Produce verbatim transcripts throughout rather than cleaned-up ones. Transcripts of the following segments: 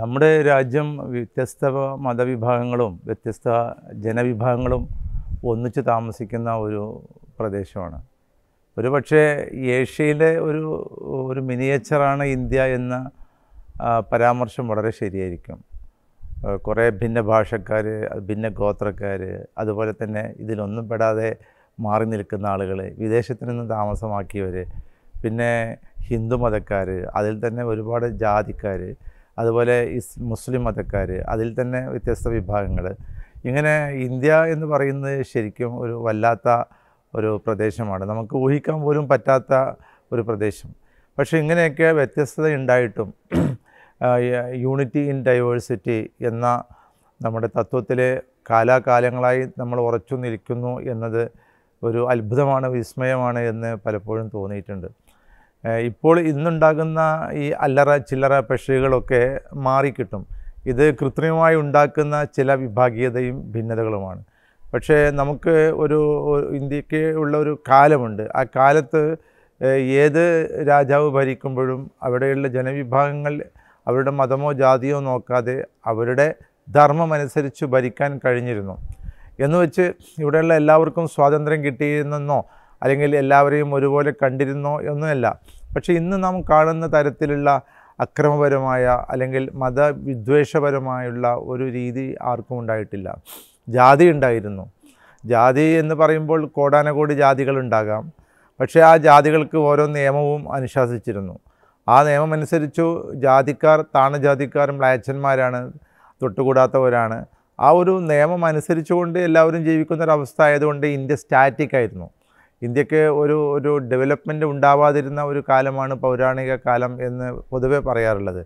നമ്മുടെ രാജ്യം വ്യത്യസ്ത മതവിഭാഗങ്ങളും വ്യത്യസ്ത ജനവിഭാഗങ്ങളും ഒന്നിച്ച് താമസിക്കുന്ന ഒരു പ്രദേശമാണ്. ഒരു പക്ഷേ ഏഷ്യയിലെ ഒരു ഒരു മിനിയേച്ചറാണ് ഇന്ത്യ എന്ന പരാമർശം വളരെ ശരിയായിരിക്കും. കുറേ ഭിന്ന ഭാഷക്കാർ, ഭിന്ന ഗോത്രക്കാർ, അതുപോലെ തന്നെ ഇതിലൊന്നും പെടാതെ മാറി നിൽക്കുന്ന ആളുകൾ, വിദേശത്തു നിന്ന് താമസമാക്കിയവർ, പിന്നെ ഹിന്ദു മതക്കാർ, അതിൽ തന്നെ ഒരുപാട് ജാതിക്കാർ, അതുപോലെ ഇസ് മുസ്ലിം മതക്കാർ, അതിൽ തന്നെ വ്യത്യസ്ത വിഭാഗങ്ങൾ. ഇങ്ങനെ ഇന്ത്യ എന്ന് പറയുന്നത് ശരിക്കും ഒരു വല്ലാത്ത ഒരു പ്രദേശമാണ്, നമുക്ക് ഊഹിക്കാൻ പോലും പറ്റാത്ത ഒരു പ്രദേശം. പക്ഷേ ഇങ്ങനെയൊക്കെ വ്യത്യസ്തത ഉണ്ടായിട്ടും യൂണിറ്റി ഇൻ ഡൈവേഴ്സിറ്റി എന്ന നമ്മുടെ തത്വത്തിൽ കാലാകാലങ്ങളായി നമ്മൾ ഉറച്ചു നിൽക്കുന്നു എന്നത് ഒരു അത്ഭുതമാണ്, വിസ്മയമാണ് എന്ന് പലപ്പോഴും തോന്നിയിട്ടുണ്ട്. ഇപ്പോൾ ഇന്നുണ്ടാകുന്ന ഈ അല്ലറ ചില്ലറ പെഷകളൊക്കെ മാറിക്കിട്ടും. ഇത് കൃത്രിമമായി ഉണ്ടാക്കുന്ന ചില വിഭാഗീയതയും ഭിന്നതകളുമാണ്. പക്ഷേ നമുക്ക് ഒരു ഇന്ത്യക്ക് ഉള്ള ഒരു കാലമുണ്ട്. ആ കാലത്ത് ഏത് രാജാവ് ഭരിക്കുമ്പോഴും അവിടെയുള്ള ജനവിഭാഗങ്ങൾ അവരുടെ മതമോ ജാതിയോ നോക്കാതെ അവരുടെ ധർമ്മമനുസരിച്ച് ഭരിക്കാൻ കഴിഞ്ഞിരുന്നു. എന്ന് വെച്ച് ഇവിടെയുള്ള എല്ലാവർക്കും സ്വാതന്ത്ര്യം കിട്ടിയിരുന്നെന്നോ അല്ലെങ്കിൽ എല്ലാവരെയും ഒരുപോലെ കണ്ടിരുന്നോ എന്നല്ല. പക്ഷേ ഇന്ന് നാം കാണുന്ന തരത്തിലുള്ള അക്രമപരമായ അല്ലെങ്കിൽ മതവിദ്വേഷപരമായുള്ള ഒരു രീതി ആർക്കും ഉണ്ടായിട്ടില്ല. ജാതി ഉണ്ടായിരുന്നു. ജാതി എന്ന് പറയുമ്പോൾ കോടാനകോടി ജാതികളുണ്ടാകാം. പക്ഷേ ആ ജാതികൾക്ക് ഓരോ നിയമവും അനുശാസിച്ചിരുന്നു. ആ നിയമമനുസരിച്ചു ജാതിക്കാർ താണജാതിക്കാരും മ്ലായച്ചന്മാരാണ്, തൊട്ടുകൂടാത്തവരാണ്. ആ ഒരു നിയമം അനുസരിച്ചുകൊണ്ട് എല്ലാവരും ജീവിക്കുന്നൊരവസ്ഥ ആയതുകൊണ്ട് ഇന്ത്യ സ്റ്റാറ്റിക്കായിരുന്നു. ഇന്ത്യക്ക് ഒരു ഒരു ഡെവലപ്മെൻറ്റ് ഉണ്ടാവാതിരുന്ന ഒരു കാലമാണ് പൗരാണിക കാലം എന്ന് പൊതുവെ പറയാറുള്ളത്.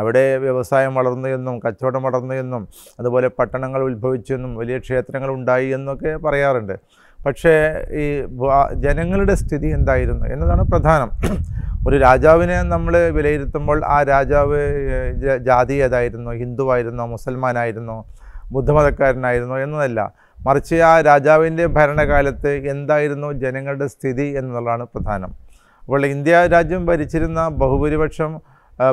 അവിടെ വ്യവസായം വളർന്നു എന്നും കച്ചവടം വളർന്നു എന്നും അതുപോലെ പട്ടണങ്ങൾ ഉത്ഭവിച്ചു എന്നും വലിയ ക്ഷേത്രങ്ങൾ ഉണ്ടായി എന്നൊക്കെ പറയാറുണ്ട്. പക്ഷേ ഈ ജനങ്ങളുടെ സ്ഥിതി എന്തായിരുന്നു എന്നതാണ് പ്രധാനം. ഒരു രാജാവിനെ നമ്മൾ വിലയിരുത്തുമ്പോൾ ആ രാജാവ് ജാതി ഏതായിരുന്നോ, ഹിന്ദുവായിരുന്നോ, മുസൽമാനായിരുന്നോ, ബുദ്ധമതക്കാരനായിരുന്നോ എന്നതല്ല, മറിച്ച് ആ രാജാവിൻ്റെ ഭരണകാലത്ത് എന്തായിരുന്നു ജനങ്ങളുടെ സ്ഥിതി എന്നുള്ളതാണ് പ്രധാനം. അപ്പോൾ ഇന്ത്യ രാജ്യം ഭരിച്ചിരുന്ന ബഹുഭൂരിപക്ഷം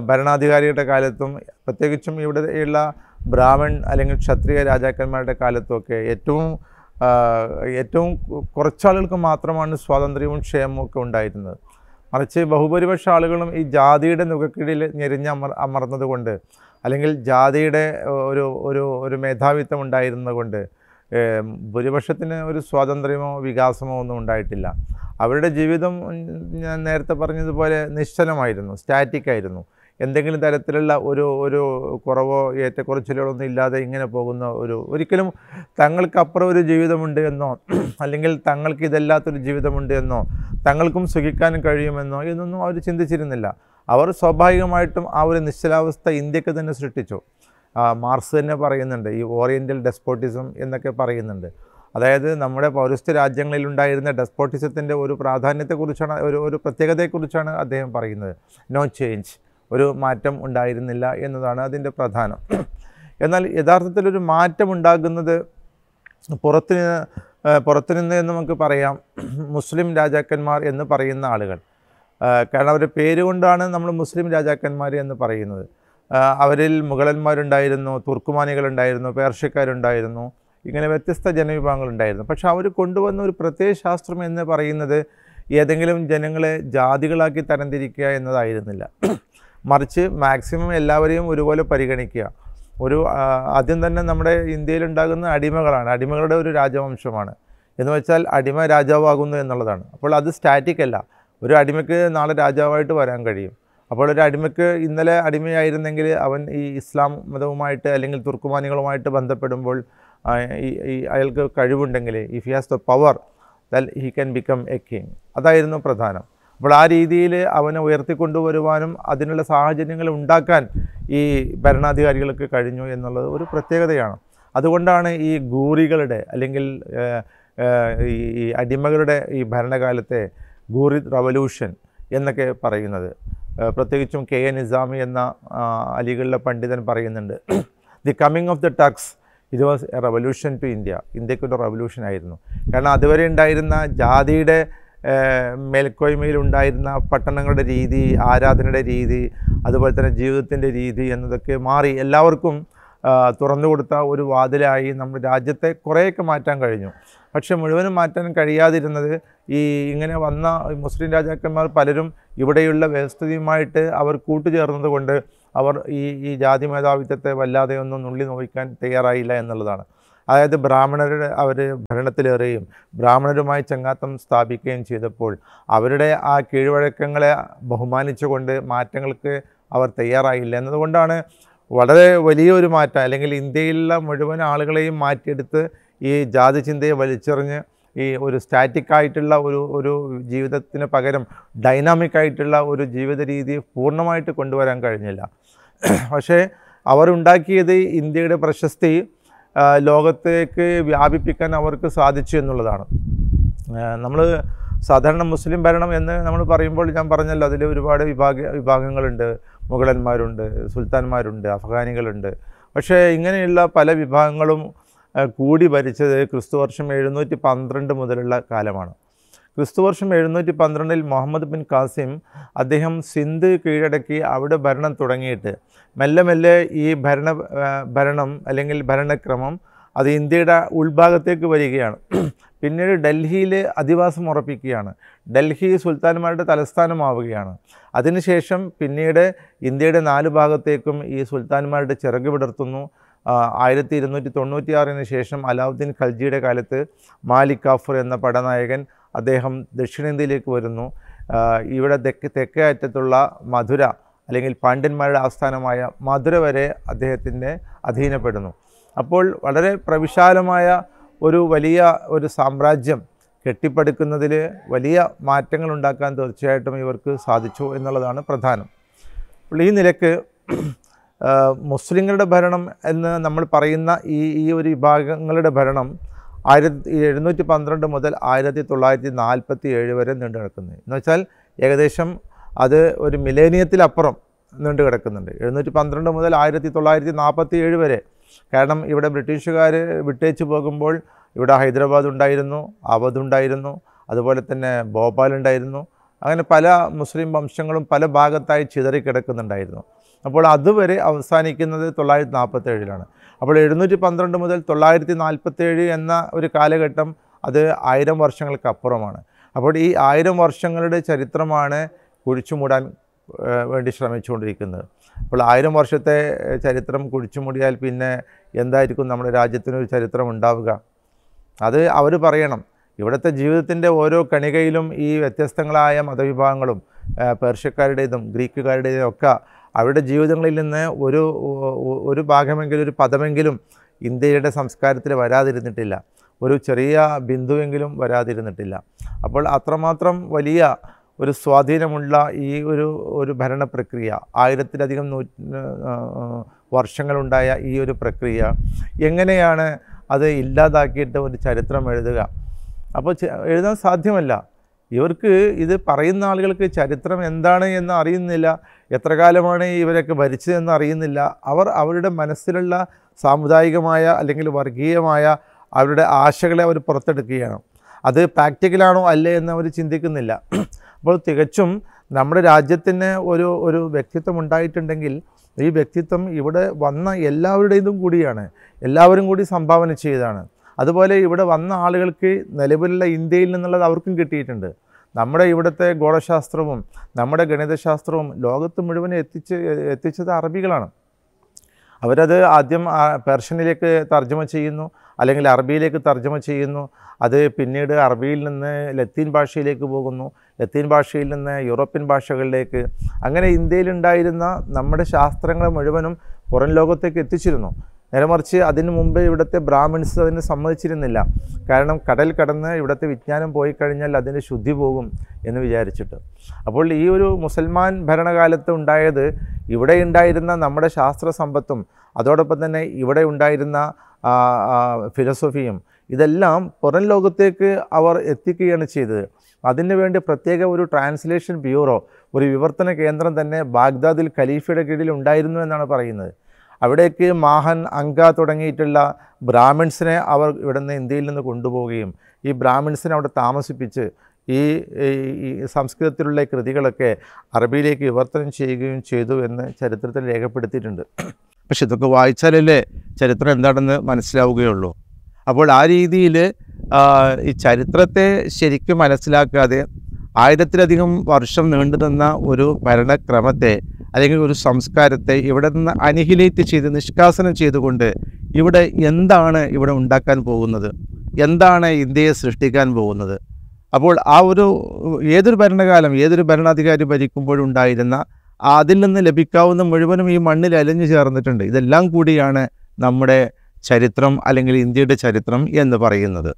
ഭരണാധികാരിയുടെ കാലത്തും പ്രത്യേകിച്ചും ഇവിടെയുള്ള ബ്രാഹ്മൺ അല്ലെങ്കിൽ ക്ഷത്രിയ രാജാക്കന്മാരുടെ കാലത്തുമൊക്കെ ഏറ്റവും ഏറ്റവും കുറച്ചാളുകൾക്ക് മാത്രമാണ് സ്വാതന്ത്ര്യവും ക്ഷേമവും ഒക്കെ ഉണ്ടായിരുന്നത്. മറിച്ച് ബഹുഭൂരിപക്ഷം ആളുകളും ഈ ജാതിയുടെ നുകക്കിടയിൽ ഞെരിഞ്ഞ് അമർ അമർന്നതുകൊണ്ട് അല്ലെങ്കിൽ ജാതിയുടെ ഒരു ഒരു ഒരു മേധാവിത്വം ഉണ്ടായിരുന്നതുകൊണ്ട് ഭൂരിപക്ഷത്തിന് ഒരു സ്വാതന്ത്ര്യമോ വികാസമോ ഒന്നും ഉണ്ടായിട്ടില്ല. അവരുടെ ജീവിതം ഞാൻ നേരത്തെ പറഞ്ഞതുപോലെ നിശ്ചലമായിരുന്നു, സ്റ്റാറ്റിക്കായിരുന്നു. എന്തെങ്കിലും തരത്തിലുള്ള ഒരു ഒരു കുറവോ ഏറ്റക്കുറച്ചിലുകളോ ഒന്നും ഇല്ലാതെ ഇങ്ങനെ പോകുന്ന ഒരു ഒരിക്കലും തങ്ങൾക്കപ്പുറം ഒരു ജീവിതമുണ്ട് എന്നോ അല്ലെങ്കിൽ തങ്ങൾക്ക് ഇതല്ലാത്തൊരു ജീവിതമുണ്ട് എന്നോ തങ്ങൾക്കും സുഖിക്കാൻ കഴിയുമെന്നോ ഇതൊന്നും അവർ ചിന്തിച്ചിരുന്നില്ല. അവർ സ്വാഭാവികമായിട്ടും ആ ഒരു നിശ്ചലാവസ്ഥ ഇന്ത്യക്ക് തന്നെ സൃഷ്ടിച്ചു. മാർക്സ് തന്നെ പറയുന്നുണ്ട് ഈ ഓറിയൻ്റൽ ഡെസ്പോട്ടിസം എന്നൊക്കെ പറയുന്നുണ്ട്. അതായത് നമ്മുടെ പൗരസ്ത്യ രാജ്യങ്ങളിലുണ്ടായിരുന്ന ഡെസ്പോട്ടിസത്തിൻ്റെ ഒരു പ്രാധാന്യത്തെക്കുറിച്ചാണ്, ഒരു ഒരു പ്രത്യേകതയെക്കുറിച്ചാണ് അദ്ദേഹം പറയുന്നത്. നോ ചേഞ്ച്, ഒരു മാറ്റം ഉണ്ടായിരുന്നില്ല എന്നതാണ് അതിൻ്റെ പ്രധാനം. എന്നാൽ യഥാർത്ഥത്തിലൊരു മാറ്റം ഉണ്ടാകുന്നത് പുറത്തു പുറത്തുനിന്ന് എന്ന് നമുക്ക് പറയാം മുസ്ലിം രാജാക്കന്മാർ എന്ന് പറയുന്ന ആളുകൾ. കാരണം അവരുടെ പേരുകൊണ്ടാണ് നമ്മൾ മുസ്ലിം രാജാക്കന്മാർ എന്ന് പറയുന്നത്. അവരിൽ മുഗളന്മാരുണ്ടായിരുന്നു, തുർക്കുമാനികളുണ്ടായിരുന്നു, പേർഷ്യക്കാരുണ്ടായിരുന്നു, ഇങ്ങനെ വ്യത്യസ്ത ജനവിഭാഗങ്ങളുണ്ടായിരുന്നു. പക്ഷേ അവർ കൊണ്ടുവന്ന ഒരു പ്രത്യയ ശാസ്ത്രം എന്ന് പറയുന്നത് ഏതെങ്കിലും ജനങ്ങളെ ജാതികളാക്കി തരംതിരിക്കുക എന്നതായിരുന്നില്ല, മറിച്ച് മാക്സിമം എല്ലാവരെയും ഒരുപോലെ പരിഗണിക്കുക. ഒരു ആദ്യം തന്നെ നമ്മുടെ ഇന്ത്യയിലുണ്ടാകുന്ന അടിമകളാണ്, അടിമകളുടെ ഒരു രാജവംശമാണ്. എന്ന് വെച്ചാൽ അടിമ രാജാവാകുന്നു എന്നുള്ളതാണ്. അപ്പോൾ അത് സ്റ്റാറ്റിക്കല്ല. ഒരു അടിമയ്ക്ക് നാളെ രാജാവായിട്ട് വരാൻ കഴിയും. അപ്പോൾ ഒരു അടിമയ്ക്ക് ഇന്നലെ അടിമയായിരുന്നെങ്കിൽ അവൻ ഈ ഇസ്ലാം മതവുമായിട്ട് അല്ലെങ്കിൽ തുർക്കുമാനികളുമായിട്ട് ബന്ധപ്പെടുമ്പോൾ ഈ അയാൾക്ക് കഴിവുണ്ടെങ്കിൽ if he has the power that he can become a king, അതായിരുന്നു പ്രധാനം. അപ്പോൾ ആ രീതിയിൽ അവനെ ഉയർത്തിക്കൊണ്ടുവരുവാനും അതിനുള്ള സാഹചര്യങ്ങൾ ഉണ്ടാക്കാൻ ഈ ഭരണാധികാരികൾക്ക് കഴിഞ്ഞു എന്നുള്ളത് ഒരു പ്രത്യേകതയാണ്. അതുകൊണ്ടാണ് ഈ ഗൂറികളുടെ അല്ലെങ്കിൽ ഈ അടിമകളുടെ ഈ ഭരണകാലത്തെ ഗൂറി റവല്യൂഷൻ എന്നൊക്കെ പറയുന്നത്. പ്രത്യേകിച്ചും കെ എ നിസാമി എന്ന അലിഗഡിലെ പണ്ഡിതൻ പറയുന്നുണ്ട്, the coming of the Turks it was a revolution to India. ഇന്ത്യക്കൊരു റവല്യൂഷൻ ആയിരുന്നു. കാരണം അതുവരെ ഉണ്ടായിരുന്ന ജാതിയുടെ മേൽക്കോയ്മയിലുണ്ടായിരുന്ന പട്ടണങ്ങളുടെ രീതി, ആരാധനയുടെ രീതി, അതുപോലെ തന്നെ ജീവിതത്തിൻ്റെ രീതി എന്നതൊക്കെ മാറി എല്ലാവർക്കും തുറന്നു കൊടുത്ത ഒരു വാതിലായി നമ്മുടെ രാജ്യത്തെ കുറേയൊക്കെ മാറ്റാൻ കഴിഞ്ഞു. പക്ഷെ മുഴുവനും മാറ്റാൻ കഴിയാതിരുന്നത് ഈ ഇങ്ങനെ വന്ന മുസ്ലിം രാജാക്കന്മാർ പലരും ഇവിടെയുള്ള വ്യവസ്ഥിതിയുമായിട്ട് അവർ കൂട്ടുചേർന്നത് കൊണ്ട് അവർ ഈ ഈ ജാതി മേധാവിത്വത്തെ വല്ലാതെ ഒന്നും നുള്ളി നോക്കാൻ തയ്യാറായില്ല എന്നുള്ളതാണ്. അതായത് ബ്രാഹ്മണരുടെ അവർ ഭരണത്തിലേറുകയും ബ്രാഹ്മണരുമായി ചങ്ങാത്തം സ്ഥാപിക്കുകയും ചെയ്തപ്പോൾ അവരുടെ ആ കീഴ്വഴക്കങ്ങളെ ബഹുമാനിച്ചുകൊണ്ട് മാറ്റങ്ങൾക്ക് അവർ തയ്യാറായില്ല എന്നതുകൊണ്ടാണ് വളരെ വലിയൊരു മാറ്റം, അല്ലെങ്കിൽ ഇന്ത്യയിലുള്ള മുഴുവൻ ആളുകളെയും മാറ്റിയെടുത്ത് ഈ ജാതി ചിന്തയെ വലിച്ചെറിഞ്ഞ് ഈ ഒരു സ്റ്റാറ്റിക്കായിട്ടുള്ള ഒരു ഒരു ജീവിതത്തിന് പകരം ഡൈനാമിക്കായിട്ടുള്ള ഒരു ജീവിത രീതി പൂർണ്ണമായിട്ട് കൊണ്ടുവരാൻ കഴിഞ്ഞില്ല. പക്ഷേ അവരുണ്ടാക്കിയത് ഇന്ത്യയുടെ പ്രശസ്തി ലോകത്തേക്ക് വ്യാപിപ്പിക്കാൻ അവർക്ക് സാധിച്ചു എന്നുള്ളതാണ്. നമ്മൾ സാധാരണ മുസ്ലിം ഭരണം എന്ന് നമ്മൾ പറയുമ്പോൾ ഞാൻ പറഞ്ഞല്ലോ അതിൽ ഒരുപാട് വിഭാഗ വിഭാഗങ്ങളുണ്ട്. മുഗളന്മാരുണ്ട്, സുൽത്താൻമാരുണ്ട്, അഫ്ഗാനികളുണ്ട്. പക്ഷേ ഇങ്ങനെയുള്ള പല വിഭാഗങ്ങളും കൂടി ഭരിച്ചത് ക്രിസ്തുവർഷം എഴുന്നൂറ്റി പന്ത്രണ്ട് മുതലുള്ള കാലമാണ്. ക്രിസ്തുവർഷം എഴുന്നൂറ്റി പന്ത്രണ്ടിൽ മുഹമ്മദ് ബിൻ കാസിം അദ്ദേഹം സിന്ധ് കീഴടക്കി അവിടെ ഭരണം തുടങ്ങിയിട്ട് മെല്ലെ മെല്ലെ ഈ ഭരണ ഭരണം അല്ലെങ്കിൽ ഭരണക്രമം അത് ഇന്ത്യയുടെ ഉൾഭാഗത്തേക്ക് വരികയാണ്. പിന്നീട് ഡൽഹിയിൽ അധിവാസം ഉറപ്പിക്കുകയാണ്. ഡൽഹി സുൽത്താൻമാരുടെ തലസ്ഥാനമാവുകയാണ്. അതിനുശേഷം പിന്നീട് ഇന്ത്യയുടെ നാല് ഭാഗത്തേക്കും ഈ സുൽത്താൻമാരുടെ ചിറക് വിടർത്തുന്നു. ആയിരത്തി ഇരുന്നൂറ്റി തൊണ്ണൂറ്റി ആറിന് ശേഷം അലാവുദ്ദീൻ ഖൽജിയുടെ കാലത്ത് മാലിക് കാഫൂർ എന്ന പടനായകൻ അദ്ദേഹം ദക്ഷിണേന്ത്യയിലേക്ക് വരുന്നു. ഇവിടെ തെക്ക് തെക്കേ അറ്റത്തുള്ള മധുര അല്ലെങ്കിൽ പാണ്ഡ്യന്മാരുടെ ആസ്ഥാനമായ മധുര വരെ അദ്ദേഹത്തിൻ്റെ അധീനപ്പെടുന്നു. അപ്പോൾ വളരെ പ്രവിശാലമായ ഒരു വലിയ ഒരു സാമ്രാജ്യം കെട്ടിപ്പടുക്കുന്നതിൽ വലിയ മാറ്റങ്ങളുണ്ടാക്കാൻ തീർച്ചയായിട്ടും ഇവർക്ക് സാധിച്ചു എന്നുള്ളതാണ് പ്രധാനം. അപ്പോൾ ഈ നിലക്ക് മുസ്ലിങ്ങളുടെ ഭരണം എന്ന് നമ്മൾ പറയുന്ന ഈ ഈ ഒരു വിഭാഗങ്ങളുടെ ഭരണം ആയിരത്തി എഴുന്നൂറ്റി പന്ത്രണ്ട് മുതൽ ആയിരത്തി തൊള്ളായിരത്തി നാൽപ്പത്തി ഏഴ് വരെ നീണ്ടു കിടക്കുന്നത് എന്ന് വെച്ചാൽ ഏകദേശം അത് ഒരു മിലേനിയത്തിലപ്പുറം നീണ്ടു കിടക്കുന്നുണ്ട്. എഴുന്നൂറ്റി പന്ത്രണ്ട് മുതൽ ആയിരത്തി തൊള്ളായിരത്തി നാൽപ്പത്തി ഏഴ് വരെ. കാരണം ഇവിടെ ബ്രിട്ടീഷുകാർ വിട്ടേച്ചു പോകുമ്പോൾ ഇവിടെ ഹൈദരാബാദ് ഉണ്ടായിരുന്നു, അവധ് ഉണ്ടായിരുന്നു, അതുപോലെ തന്നെ ഭോപ്പാൽ ഉണ്ടായിരുന്നു. അങ്ങനെ പല മുസ്ലിം വംശങ്ങളും പല ഭാഗത്തായി ചിതറിക്കിടക്കുന്നുണ്ടായിരുന്നു. അപ്പോൾ അതുവരെ അവസാനിക്കുന്നത് തൊള്ളായിരത്തി നാൽപ്പത്തേഴിലാണ്. അപ്പോൾ എഴുന്നൂറ്റി പന്ത്രണ്ട് മുതൽ തൊള്ളായിരത്തി നാൽപ്പത്തേഴ് എന്ന ഒരു കാലഘട്ടം അത് ആയിരം വർഷങ്ങൾക്ക് അപ്പുറമാണ്. അപ്പോൾ ഈ ആയിരം വർഷങ്ങളുടെ ചരിത്രമാണ് കുഴിച്ചു മൂടാൻ വേണ്ടി ശ്രമിച്ചുകൊണ്ടിരിക്കുന്നത്. അപ്പോൾ ആയിരം വർഷത്തെ ചരിത്രം കുഴിച്ചു മൂടിയാൽ പിന്നെ എന്തായിരിക്കും നമ്മുടെ രാജ്യത്തിനൊരു ചരിത്രം ഉണ്ടാവുക? അത് അവർ പറയണം. ഇവിടുത്തെ ജീവിതത്തിൻ്റെ ഓരോ കണികയിലും ഈ വ്യത്യസ്തങ്ങളായ മതവിഭാഗങ്ങളും പേർഷ്യക്കാരുടേതും ഗ്രീക്കുകാരുടേതും ഒക്കെ അവരുടെ ജീവിതങ്ങളിൽ നിന്ന് ഒരു ഒരു ഭാഗമെങ്കിലും ഒരു പദമെങ്കിലും ഇന്ത്യയുടെ സംസ്കാരത്തിൽ വരാതിരുന്നിട്ടില്ല, ഒരു ചെറിയ ബിന്ദുവെങ്കിലും വരാതിരുന്നിട്ടില്ല. അപ്പോൾ അത്രമാത്രം വലിയ ഒരു സ്വാധീനമുള്ള ഈ ഒരു ഒരു ഭരണ പ്രക്രിയ, ആയിരത്തിലധികം നൂ വർഷങ്ങളുണ്ടായ ഈ ഒരു പ്രക്രിയ എങ്ങനെയാണ് അത് ഇല്ലാതാക്കിയിട്ട് ഒരു ചരിത്രം എഴുതുക? അപ്പോൾ എഴുതാൻ സാധ്യമല്ല. ഇവർക്ക് ഇത് പറയുന്ന ആളുകൾക്ക് ചരിത്രം എന്താണ് എന്ന് അറിയുന്നില്ല, എത്ര കാലമാണ് ഇവരൊക്കെ ഭരിച്ചതെന്ന് അറിയുന്നില്ല. അവർ അവരുടെ മനസ്സിലുള്ള സാമുദായികമായ അല്ലെങ്കിൽ വർഗീയമായ അവരുടെ ആശകളെ അവർ പുറത്തെടുക്കുകയാണ്. അത് പ്രാക്ടിക്കലാണോ അല്ലേ എന്ന് അവർ ചിന്തിക്കുന്നില്ല. അപ്പോൾ തികച്ചും നമ്മുടെ രാജ്യത്തിന് ഒരു ഒരു വ്യക്തിത്വം ഉണ്ടായിട്ടുണ്ടെങ്കിൽ ഈ വ്യക്തിത്വം ഇവിടെ വന്ന എല്ലാവരുടേതും കൂടിയാണ്, എല്ലാവരും കൂടി സംഭാവന ചെയ്തതാണ്. അതുപോലെ ഇവിടെ വന്ന ആളുകൾക്ക് നിലവിലുള്ള ഇന്ത്യയിൽ നിന്നുള്ളത് അവർക്കും കിട്ടിയിട്ടുണ്ട്. നമ്മുടെ ഇവിടുത്തെ ഗോളശാസ്ത്രവും നമ്മുടെ ഗണിതശാസ്ത്രവും ലോകത്ത് മുഴുവൻ എത്തിച്ച് എത്തിച്ചത് അറബികളാണ്. അവരത് ആദ്യം പേർഷ്യനിലേക്ക് തർജ്ജമ ചെയ്യുന്നു, അല്ലെങ്കിൽ അറബിയിലേക്ക് തർജ്ജമ ചെയ്യുന്നു. അത് പിന്നീട് അറബിയിൽ നിന്ന് ലത്തീൻ ഭാഷയിലേക്ക് പോകുന്നു, ലത്തീൻ ഭാഷയിൽ നിന്ന് യൂറോപ്യൻ ഭാഷകളിലേക്ക്. അങ്ങനെ ഇന്ത്യയിലുണ്ടായിരുന്ന നമ്മുടെ ശാസ്ത്രങ്ങൾ മുഴുവനും പുറം ലോകത്തേക്ക് എത്തിച്ചിരുന്നു. നേരെ മറിച്ച് അതിന് മുമ്പ് ഇവിടുത്തെ ബ്രാഹ്മിൺസ് അതിന് സമ്മതിച്ചിരുന്നില്ല. കാരണം കടൽ കടന്ന് ഇവിടുത്തെ വിജ്ഞാനം പോയി കഴിഞ്ഞാൽ അതിൻ്റെ ശുദ്ധി പോകും എന്ന് വിചാരിച്ചിട്ട്. അപ്പോൾ ഈ ഒരു മുസൽമാൻ ഭരണകാലത്ത് ഉണ്ടായത് ഇവിടെ ഉണ്ടായിരുന്ന നമ്മുടെ ശാസ്ത്ര സമ്പത്തും അതോടൊപ്പം തന്നെ ഇവിടെ ഉണ്ടായിരുന്ന ഫിലോസഫിയും ഇതെല്ലാം പുറം ലോകത്തേക്ക് അവർ എത്തിക്കുകയാണ് ചെയ്തത്. അതിനുവേണ്ടി പ്രത്യേക ഒരു ട്രാൻസ്ലേഷൻ ബ്യൂറോ, ഒരു വിവർത്തന കേന്ദ്രം തന്നെ ബാഗ്ദാദിൽ ഖലീഫയുടെ കീഴിൽ ഉണ്ടായിരുന്നു എന്നാണ് പറയുന്നത്. അവിടേക്ക് മാഹൻ, അങ്ക തുടങ്ങിയിട്ടുള്ള ബ്രാഹ്മിൺസിനെ അവർ ഇവിടെ നിന്ന് ഇന്ത്യയിൽ നിന്ന് കൊണ്ടുപോവുകയും ഈ ബ്രാഹ്മിൺസിനെ അവിടെ താമസിപ്പിച്ച് ഈ സംസ്കൃതത്തിലുള്ള കൃതികളൊക്കെ അറബിയിലേക്ക് വിവർത്തനം ചെയ്യുകയും ചെയ്തു എന്ന് ചരിത്രത്തിൽ രേഖപ്പെടുത്തിയിട്ടുണ്ട്. പക്ഷെ ഇതൊക്കെ വായിച്ചാലല്ലേ ചരിത്രം എന്താണെന്ന് മനസ്സിലാവുകയുള്ളൂ. അപ്പോൾ ആ രീതിയിൽ ഈ ചരിത്രത്തെ ശരിക്കും മനസ്സിലാക്കാതെ ആയിരത്തിലധികം വർഷം നീണ്ടു നിന്ന ഒരു ഭരണക്രമത്തെ അല്ലെങ്കിൽ ഒരു സംസ്കാരത്തെ ഇവിടെ നിന്ന് അനിഹിലേറ്റ് ചെയ്ത് നിഷ്കാസനം ചെയ്തുകൊണ്ട് ഇവിടെ എന്താണ് ഇവിടെ ഉണ്ടാക്കാൻ പോകുന്നത്, എന്താണ് ഇന്ത്യയെ സൃഷ്ടിക്കാൻ പോകുന്നത്? അപ്പോൾ ആ ഒരു ഏതൊരു ഭരണകാലം ഏതൊരു ഭരണാധികാരി ഭരിക്കുമ്പോഴുണ്ടായിരുന്ന അതിൽ നിന്ന് ലഭിക്കാവുന്ന മുഴുവനും ഈ മണ്ണിൽ അലിഞ്ഞു ചേർന്നിട്ടുണ്ട്. ഇതെല്ലാം കൂടിയാണ് നമ്മുടെ ചരിത്രം അല്ലെങ്കിൽ ഇന്ത്യയുടെ ചരിത്രം എന്ന് പറയുന്നത്.